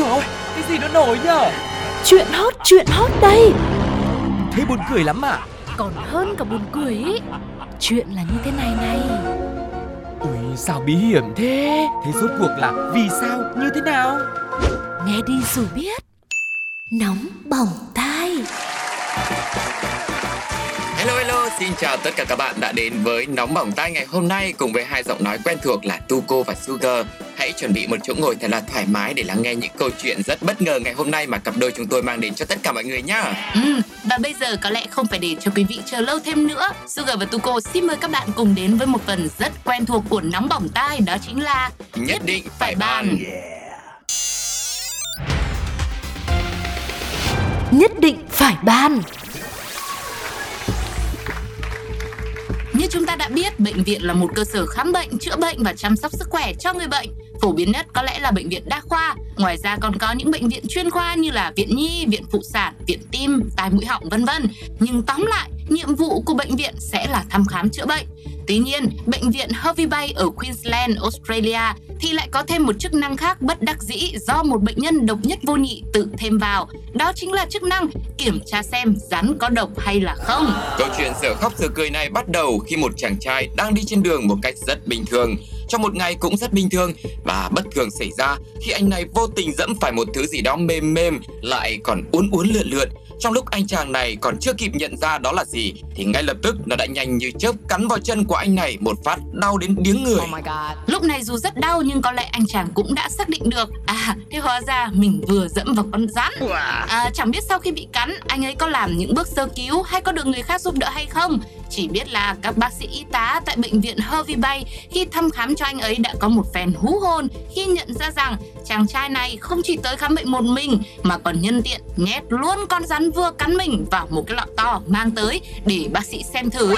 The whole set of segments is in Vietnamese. Trời ơi, cái gì nó nổi nhở? Chuyện hot đây. Thế buồn cười lắm à? Còn hơn cả buồn cười ý. Chuyện là như thế này này. Ui, sao bí hiểm thế? Thế rốt cuộc là vì sao, như thế nào? Nghe đi rồi biết. Nóng bỏng tai. Hello hello, xin chào tất cả các bạn đã đến với Nóng Bỏng Tai ngày hôm nay cùng với hai giọng nói quen thuộc là Tuco và Sugar. Hãy chuẩn bị một chỗ ngồi thật là thoải mái để lắng nghe những câu chuyện rất bất ngờ ngày hôm nay mà cặp đôi chúng tôi mang đến cho tất cả mọi người nhá. Và bây giờ có lẽ không phải để cho quý vị chờ lâu thêm nữa. Sugar và Tuco xin mời các bạn cùng đến với một phần rất quen thuộc của Nóng Bỏng Tai, đó chính là Nhất định phải bàn. Nhất định phải bàn. Như chúng ta đã biết, bệnh viện là một cơ sở khám bệnh, chữa bệnh và chăm sóc sức khỏe cho người bệnh. Phổ biến nhất có lẽ là bệnh viện đa khoa. Ngoài ra còn có những bệnh viện chuyên khoa như là viện nhi, viện phụ sản, viện tim, tai mũi họng vân vân. Nhưng tóm lại, nhiệm vụ của bệnh viện sẽ là thăm khám chữa bệnh. Tuy nhiên, bệnh viện Hervey Bay ở Queensland, Australia thì lại có thêm một chức năng khác bất đắc dĩ do một bệnh nhân độc nhất vô nhị tự thêm vào. Đó chính là chức năng kiểm tra xem rắn có độc hay là không. Câu chuyện dở khóc dở cười này bắt đầu khi một chàng trai đang đi trên đường một cách rất bình thường. Trong một ngày cũng rất bình thường và bất thường xảy ra khi anh này vô tình dẫm phải một thứ gì đó mềm mềm lại còn uốn uốn lượn lượn. Trong lúc anh chàng này còn chưa kịp nhận ra đó là gì thì ngay lập tức nó đã nhanh như chớp cắn vào chân của anh này một phát đau đến điếng người. Lúc này dù rất đau nhưng có lẽ anh chàng cũng đã xác định được thế hóa ra mình vừa dẫm vào con rắn. Chẳng biết sau khi bị cắn anh ấy có làm những bước sơ cứu hay có được người khác giúp đỡ hay không. Chỉ biết là các bác sĩ y tá tại bệnh viện Hervey Bay khi thăm khám cho anh ấy đã có một phen hú hồn khi nhận ra rằng chàng trai này không chỉ tới khám bệnh một mình mà còn nhân tiện nhét luôn con rắn vừa cắn mình vào một cái lọ to mang tới để bác sĩ xem thử.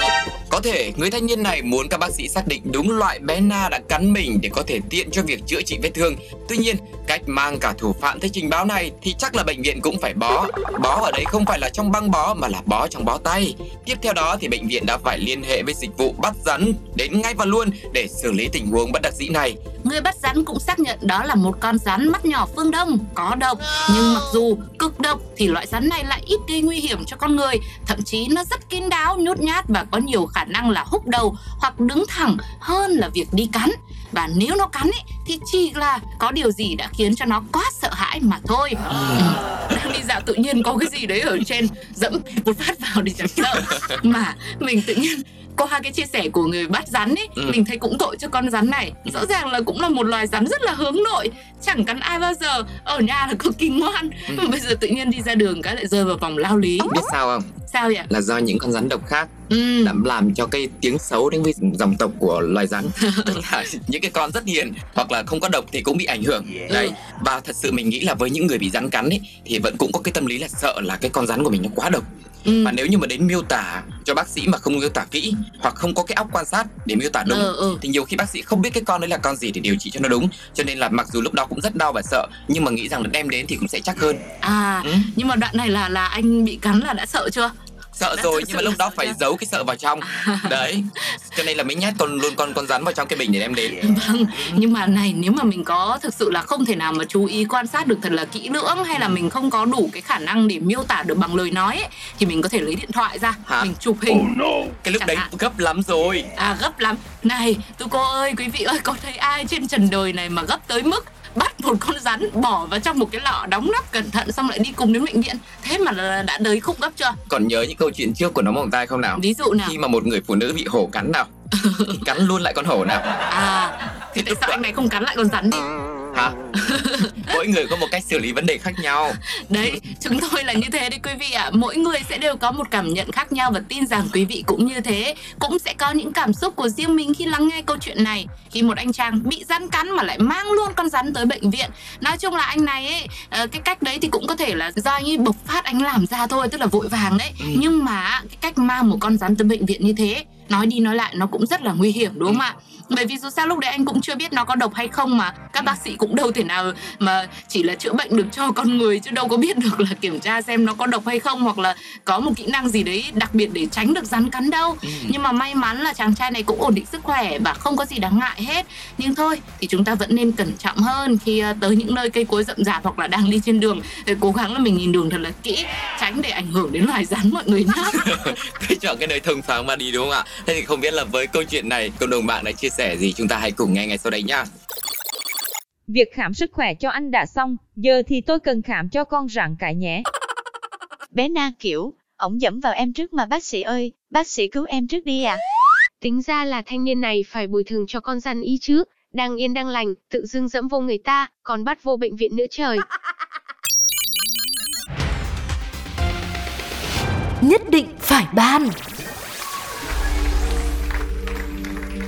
Có thể người thanh niên này muốn các bác sĩ xác định đúng loại bé Na đã cắn mình để có thể tiện cho việc chữa trị vết thương. Tuy nhiên, cách mang cả thủ phạm tới trình báo này thì chắc là bệnh viện cũng phải bó. Bó ở đây không phải là trong băng bó mà là bó trong bó tay. Tiếp theo đó thì bệnh viện đã phải liên hệ với dịch vụ bắt rắn đến ngay và luôn để xử lý tình huống bất đắc dĩ này. Người bắt rắn cũng xác nhận đó là một con rắn mắt nhỏ phương Đông có độc, nhưng mặc dù cực độc thì loại rắn này lại ít gây nguy hiểm cho con người, thậm chí nó rất kín đáo, nhút nhát và có nhiều khả năng là húc đầu hoặc đứng thẳng hơn là việc đi cắn. Và nếu nó cắn ấy, thì chỉ là có điều gì đã khiến cho nó quá sợ hãi mà thôi. Đang đi dạo tự nhiên có cái gì đấy ở trên dẫm một phát vào để chẳng sợ. Mà mình tự nhiên qua cái chia sẻ của người bắt rắn ấy, mình thấy cũng tội cho con rắn này. Rõ ràng là cũng là một loài rắn rất là hướng nội, chẳng cắn ai bao giờ, ở nhà là cực kỳ ngoan. Mà bây giờ tự nhiên đi ra đường cái lại rơi vào vòng lao lý. Biết sao không? Sao vậy? Là do những con rắn độc khác đã làm cho cái tiếng xấu đến với dòng tộc của loài rắn. Tức là những cái con rất hiền hoặc là không có độc thì cũng bị ảnh hưởng. Đấy. Và thật sự mình nghĩ là với những người bị rắn cắn ấy, thì vẫn cũng có cái tâm lý là sợ là cái con rắn của mình nó quá độc. Và nếu như mà đến miêu tả cho bác sĩ mà không miêu tả kỹ hoặc không có cái óc quan sát để miêu tả đúng thì nhiều khi bác sĩ không biết cái con đấy là con gì để điều trị cho nó đúng. Cho nên là mặc dù lúc đó cũng rất đau và sợ nhưng mà nghĩ rằng là đem đến thì cũng sẽ chắc hơn. Nhưng mà đoạn này là anh bị cắn là đã sợ chưa? Sợ đã rồi, nhưng mà lúc đó phải giấu cái sợ vào trong. Đấy, cho nên là mới nhét con rắn vào trong cái bình để đem đến. Vâng, nhưng mà này, nếu mà mình có thực sự là không thể nào mà chú ý quan sát được thật là kỹ lưỡng, hay là mình không có đủ cái khả năng để miêu tả được bằng lời nói ấy, thì mình có thể lấy điện thoại ra, mình chụp hình. Cái lúc đấy gấp lắm rồi. Gấp lắm. Này, tụi cô ơi, quý vị ơi, có thấy ai trên trần đời này mà gấp tới mức bắt một con rắn bỏ vào trong một cái lọ đóng nắp cẩn thận xong lại đi cùng đến bệnh viện? Thế mà đã tới khúc gấp chưa? Còn nhớ những câu chuyện trước của Nóng Bỏng Tai không nào? Ví dụ nào? Khi mà một người phụ nữ bị hổ cắn nào thì cắn luôn lại con hổ nào. Thì tại sao anh này không cắn lại con rắn đi? Mỗi người có một cách xử lý vấn đề khác nhau. Đấy, chúng tôi là như thế đấy quý vị ạ. Mỗi người sẽ đều có một cảm nhận khác nhau và tin rằng quý vị cũng như thế, cũng sẽ có những cảm xúc của riêng mình khi lắng nghe câu chuyện này. Khi một anh chàng bị rắn cắn mà lại mang luôn con rắn tới bệnh viện. Nói chung là anh này ấy, cái cách đấy thì cũng có thể là do anh ấy bộc phát, anh làm ra thôi, tức là vội vàng đấy. Nhưng mà cái cách mang một con rắn tới bệnh viện như thế, nói đi nói lại nó cũng rất là nguy hiểm đúng không ạ? Bởi vì dù sao lúc đấy anh cũng chưa biết nó có độc hay không mà. Các bác sĩ cũng đâu thể nào mà chỉ là chữa bệnh được cho con người, chứ đâu có biết được là kiểm tra xem nó có độc hay không, hoặc là có một kỹ năng gì đấy đặc biệt để tránh được rắn cắn đâu. Nhưng mà may mắn là chàng trai này cũng ổn định sức khỏe và không có gì đáng ngại hết. Nhưng thôi thì chúng ta vẫn nên cẩn trọng hơn khi tới những nơi cây cối rậm rạp hoặc là đang đi trên đường, để cố gắng là mình nhìn đường thật là kỹ, tránh để ảnh hưởng đến loài rắn mọi người nhé. Cứ chọn cái nơi thông thoáng mà đi, đúng không ạ? Thế thì không biết là với câu chuyện này cộng đồng bạn đã chia sẻ gì, chúng ta hãy cùng nghe ngay sau đây nhá. Việc khám sức khỏe cho anh đã xong, giờ thì tôi cần khám cho con rắn cãi nhé. Bé Na kiểu, ổng dẫm vào em trước mà bác sĩ ơi, bác sĩ cứu em trước đi ạ. Tính ra là thanh niên này phải bồi thường cho con rắn y chứ, đang yên đang lành, tự dưng dẫm vô người ta, còn bắt vô bệnh viện nữa trời. Nhất định phải ban.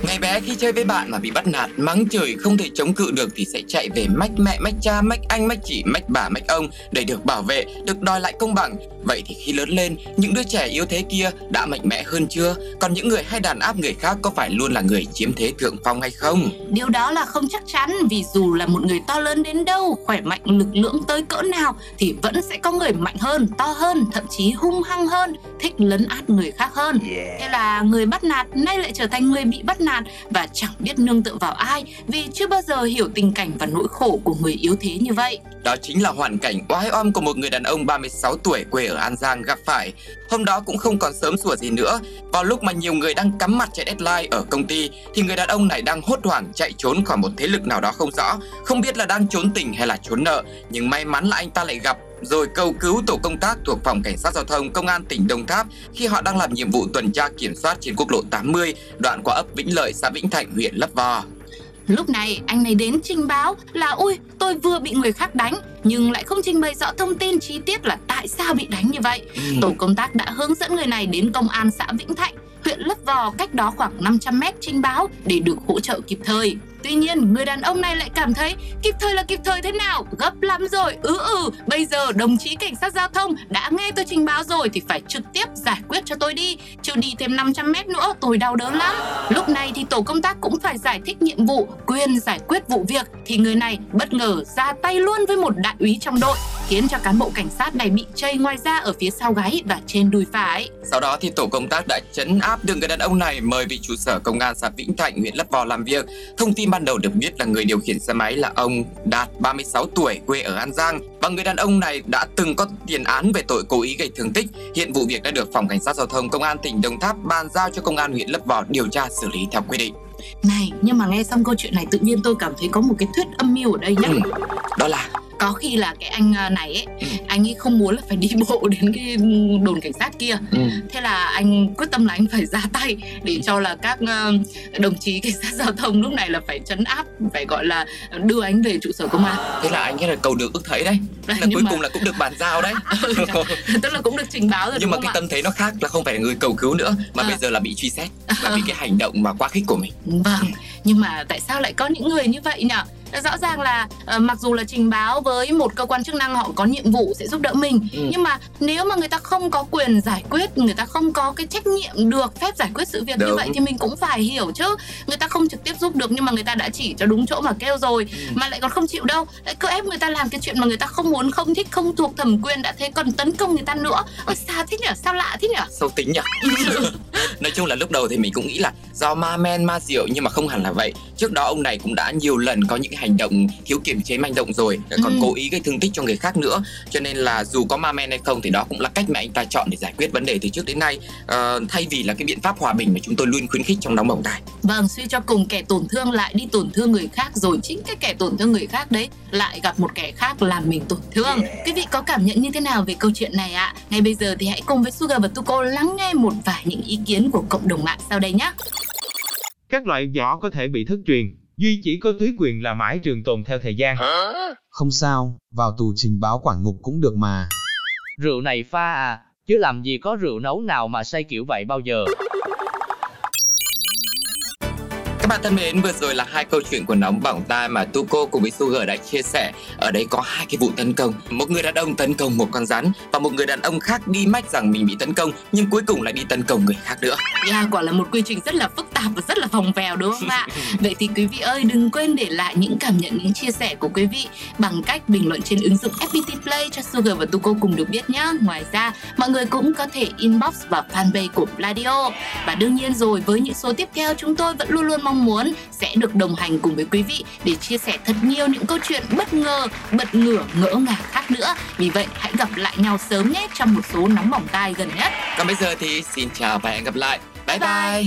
Ngày bé khi chơi với bạn mà bị bắt nạt, mắng chửi không thể chống cự được thì sẽ chạy về mách mẹ, mách cha, mách anh, mách chị, mách bà, mách ông để được bảo vệ, được đòi lại công bằng. Vậy thì khi lớn lên, những đứa trẻ yếu thế kia đã mạnh mẽ hơn chưa? Còn những người hay đàn áp người khác có phải luôn là người chiếm thế thượng phong hay không? Điều đó là không chắc chắn, vì dù là một người to lớn đến đâu, khỏe mạnh, lực lưỡng tới cỡ nào thì vẫn sẽ có người mạnh hơn, to hơn, thậm chí hung hăng hơn, thích lấn át người khác hơn. Thế là người bắt nạt nay lại trở thành người bị bắt nạt và chẳng biết nương tựa vào ai, vì chưa bao giờ hiểu tình cảnh và nỗi khổ của người yếu thế như vậy. Đó chính là hoàn cảnh oái oăm của một người đàn ông 36 tuổi quê ở An Giang gặp phải. Hôm đó cũng không còn sớm sủa gì nữa. Vào lúc mà nhiều người đang cắm mặt chạy deadline ở công ty thì người đàn ông này đang hốt hoảng chạy trốn khỏi một thế lực nào đó không rõ, không biết là đang trốn tình hay là trốn nợ. Nhưng may mắn là anh ta lại gặp rồi cầu cứu tổ công tác thuộc phòng cảnh sát giao thông công an tỉnh Đồng Tháp khi họ đang làm nhiệm vụ tuần tra kiểm soát trên quốc lộ 80 đoạn qua ấp Vĩnh Lợi, xã Vĩnh Thạnh, huyện Lấp Vò. Lúc này anh này đến trình báo là ui, tôi vừa bị người khác đánh, nhưng lại không trình bày rõ thông tin chi tiết là tại sao bị đánh như vậy. Tổ công tác đã hướng dẫn người này đến công an xã Vĩnh Thạnh, huyện Lấp Vò, cách đó khoảng 500m trình báo để được hỗ trợ kịp thời. Tuy nhiên, người đàn ông này lại cảm thấy kịp thời là kịp thời thế nào, gấp lắm rồi, bây giờ đồng chí cảnh sát giao thông đã nghe tôi trình báo rồi thì phải trực tiếp giải quyết cho tôi đi, chứ đi thêm 500m nữa tôi đau đớn lắm. Lúc này thì tổ công tác cũng phải giải thích nhiệm vụ, quyền giải quyết vụ việc, thì người này bất ngờ ra tay luôn với một đại úy trong đội, khiến cho cán bộ cảnh sát này bị chây ngoài da ở phía sau gáy và trên đùi phải. Sau đó thì tổ công tác đã trấn áp được người đàn ông này, mời về trụ sở công an xã Vĩnh Thạnh, huyện Lấp Vò làm việc. Thông tin ban đầu được biết là người điều khiển xe máy là ông Đạt, 36 tuổi, quê ở An Giang, và người đàn ông này đã từng có tiền án về tội cố ý gây thương tích. Hiện vụ việc đã được phòng cảnh sát giao thông công an tỉnh Đồng Tháp bàn giao cho công an huyện Lấp Vò điều tra xử lý theo quy định. Này, nhưng mà nghe xong câu chuyện này tự nhiên tôi cảm thấy có một cái thuyết âm mưu ở đây nhé. Đó là có khi là cái anh này ấy, anh ấy không muốn là phải đi bộ đến cái đồn cảnh sát kia. Thế là anh quyết tâm là anh phải ra tay để cho là các đồng chí cảnh sát giao thông lúc này là phải trấn áp, phải gọi là đưa anh về trụ sở công an. Thế là anh ấy là cầu được ước thấy đấy. Là cuối cùng là cũng được bàn giao đấy. Tức là cũng được trình báo rồi. Nhưng mà cái tâm thế nó khác, là không phải là người cầu cứu nữa mà bây giờ là bị truy xét, là vì cái hành động mà quá khích của mình. Vâng, nhưng mà tại sao lại có những người như vậy nhỉ? Rõ ràng là mặc dù là trình báo với một cơ quan chức năng, họ có nhiệm vụ sẽ giúp đỡ mình, nhưng mà nếu mà người ta không có quyền giải quyết, người ta không có cái trách nhiệm được phép giải quyết sự việc như vậy thì mình cũng phải hiểu chứ. Người ta không trực tiếp giúp được nhưng mà người ta đã chỉ cho đúng chỗ mà kêu rồi, mà lại còn không chịu đâu, lại cứ ép người ta làm cái chuyện mà người ta không muốn, không thích, không thuộc thẩm quyền, đã thế còn tấn công người ta nữa. Ôi xa thế nhỉ, sao lạ thế nhỉ, sâu tính nhỉ. Nói chung là lúc đầu thì mình cũng nghĩ là do ma men ma diệu, nhưng mà không hẳn là vậy. Trước đó ông này cũng đã nhiều lần có những hành động thiếu kiểm chế manh động rồi, còn cố ý gây thương tích cho người khác nữa, cho nên là dù có ma men hay không thì đó cũng là cách mà anh ta chọn để giải quyết vấn đề từ trước đến nay, thay vì là cái biện pháp hòa bình mà chúng tôi luôn khuyến khích trong Nóng Bỏng Tài. Vâng, suy cho cùng kẻ tổn thương lại đi tổn thương người khác, rồi chính cái kẻ tổn thương người khác đấy lại gặp một kẻ khác làm mình tổn thương. Quý vị có cảm nhận như thế nào về câu chuyện này ạ? Ngay bây giờ thì hãy cùng với Sugar và Tuko lắng nghe một vài những ý kiến của cộng đồng mạng sau đây nhé. Các loại võ có thể bị thất truyền, duy chỉ có thúy quyền là mãi trường tồn theo thời gian. Không sao, vào tù trình báo quản ngục cũng được mà. Rượu này pha à, chứ làm gì có rượu nấu nào mà say kiểu vậy bao giờ. Các bạn thân mến, vừa rồi là hai câu chuyện của nóng bỏng tai mà Tuco cùng với Sugar đã chia sẻ. Ở đây có hai cái vụ tấn công. Một người đàn ông tấn công một con rắn và một người đàn ông khác đi mách rằng mình bị tấn công nhưng cuối cùng lại đi tấn công người khác nữa. Yeah, quả là một quy trình rất là phức tạp và rất là vòng vèo đúng không ạ? Vậy thì quý vị ơi, đừng quên để lại những cảm nhận, những chia sẻ của quý vị bằng cách bình luận trên ứng dụng FPT Play cho Sugar và Tuco cùng được biết nhé. Ngoài ra, mọi người cũng có thể inbox vào fanpage của Pladio. Và đương nhiên rồi, với những số tiếp theo chúng tôi vẫn luôn luôn mong muốn sẽ được đồng hành cùng với quý vị để chia sẻ thật nhiều những câu chuyện bất ngờ, bật ngửa, ngỡ ngàng khác nữa. Vì vậy hãy gặp lại nhau sớm nhé trong một số nóng bỏng tai gần nhất. Còn bây giờ thì xin chào và hẹn gặp lại. Bye bye.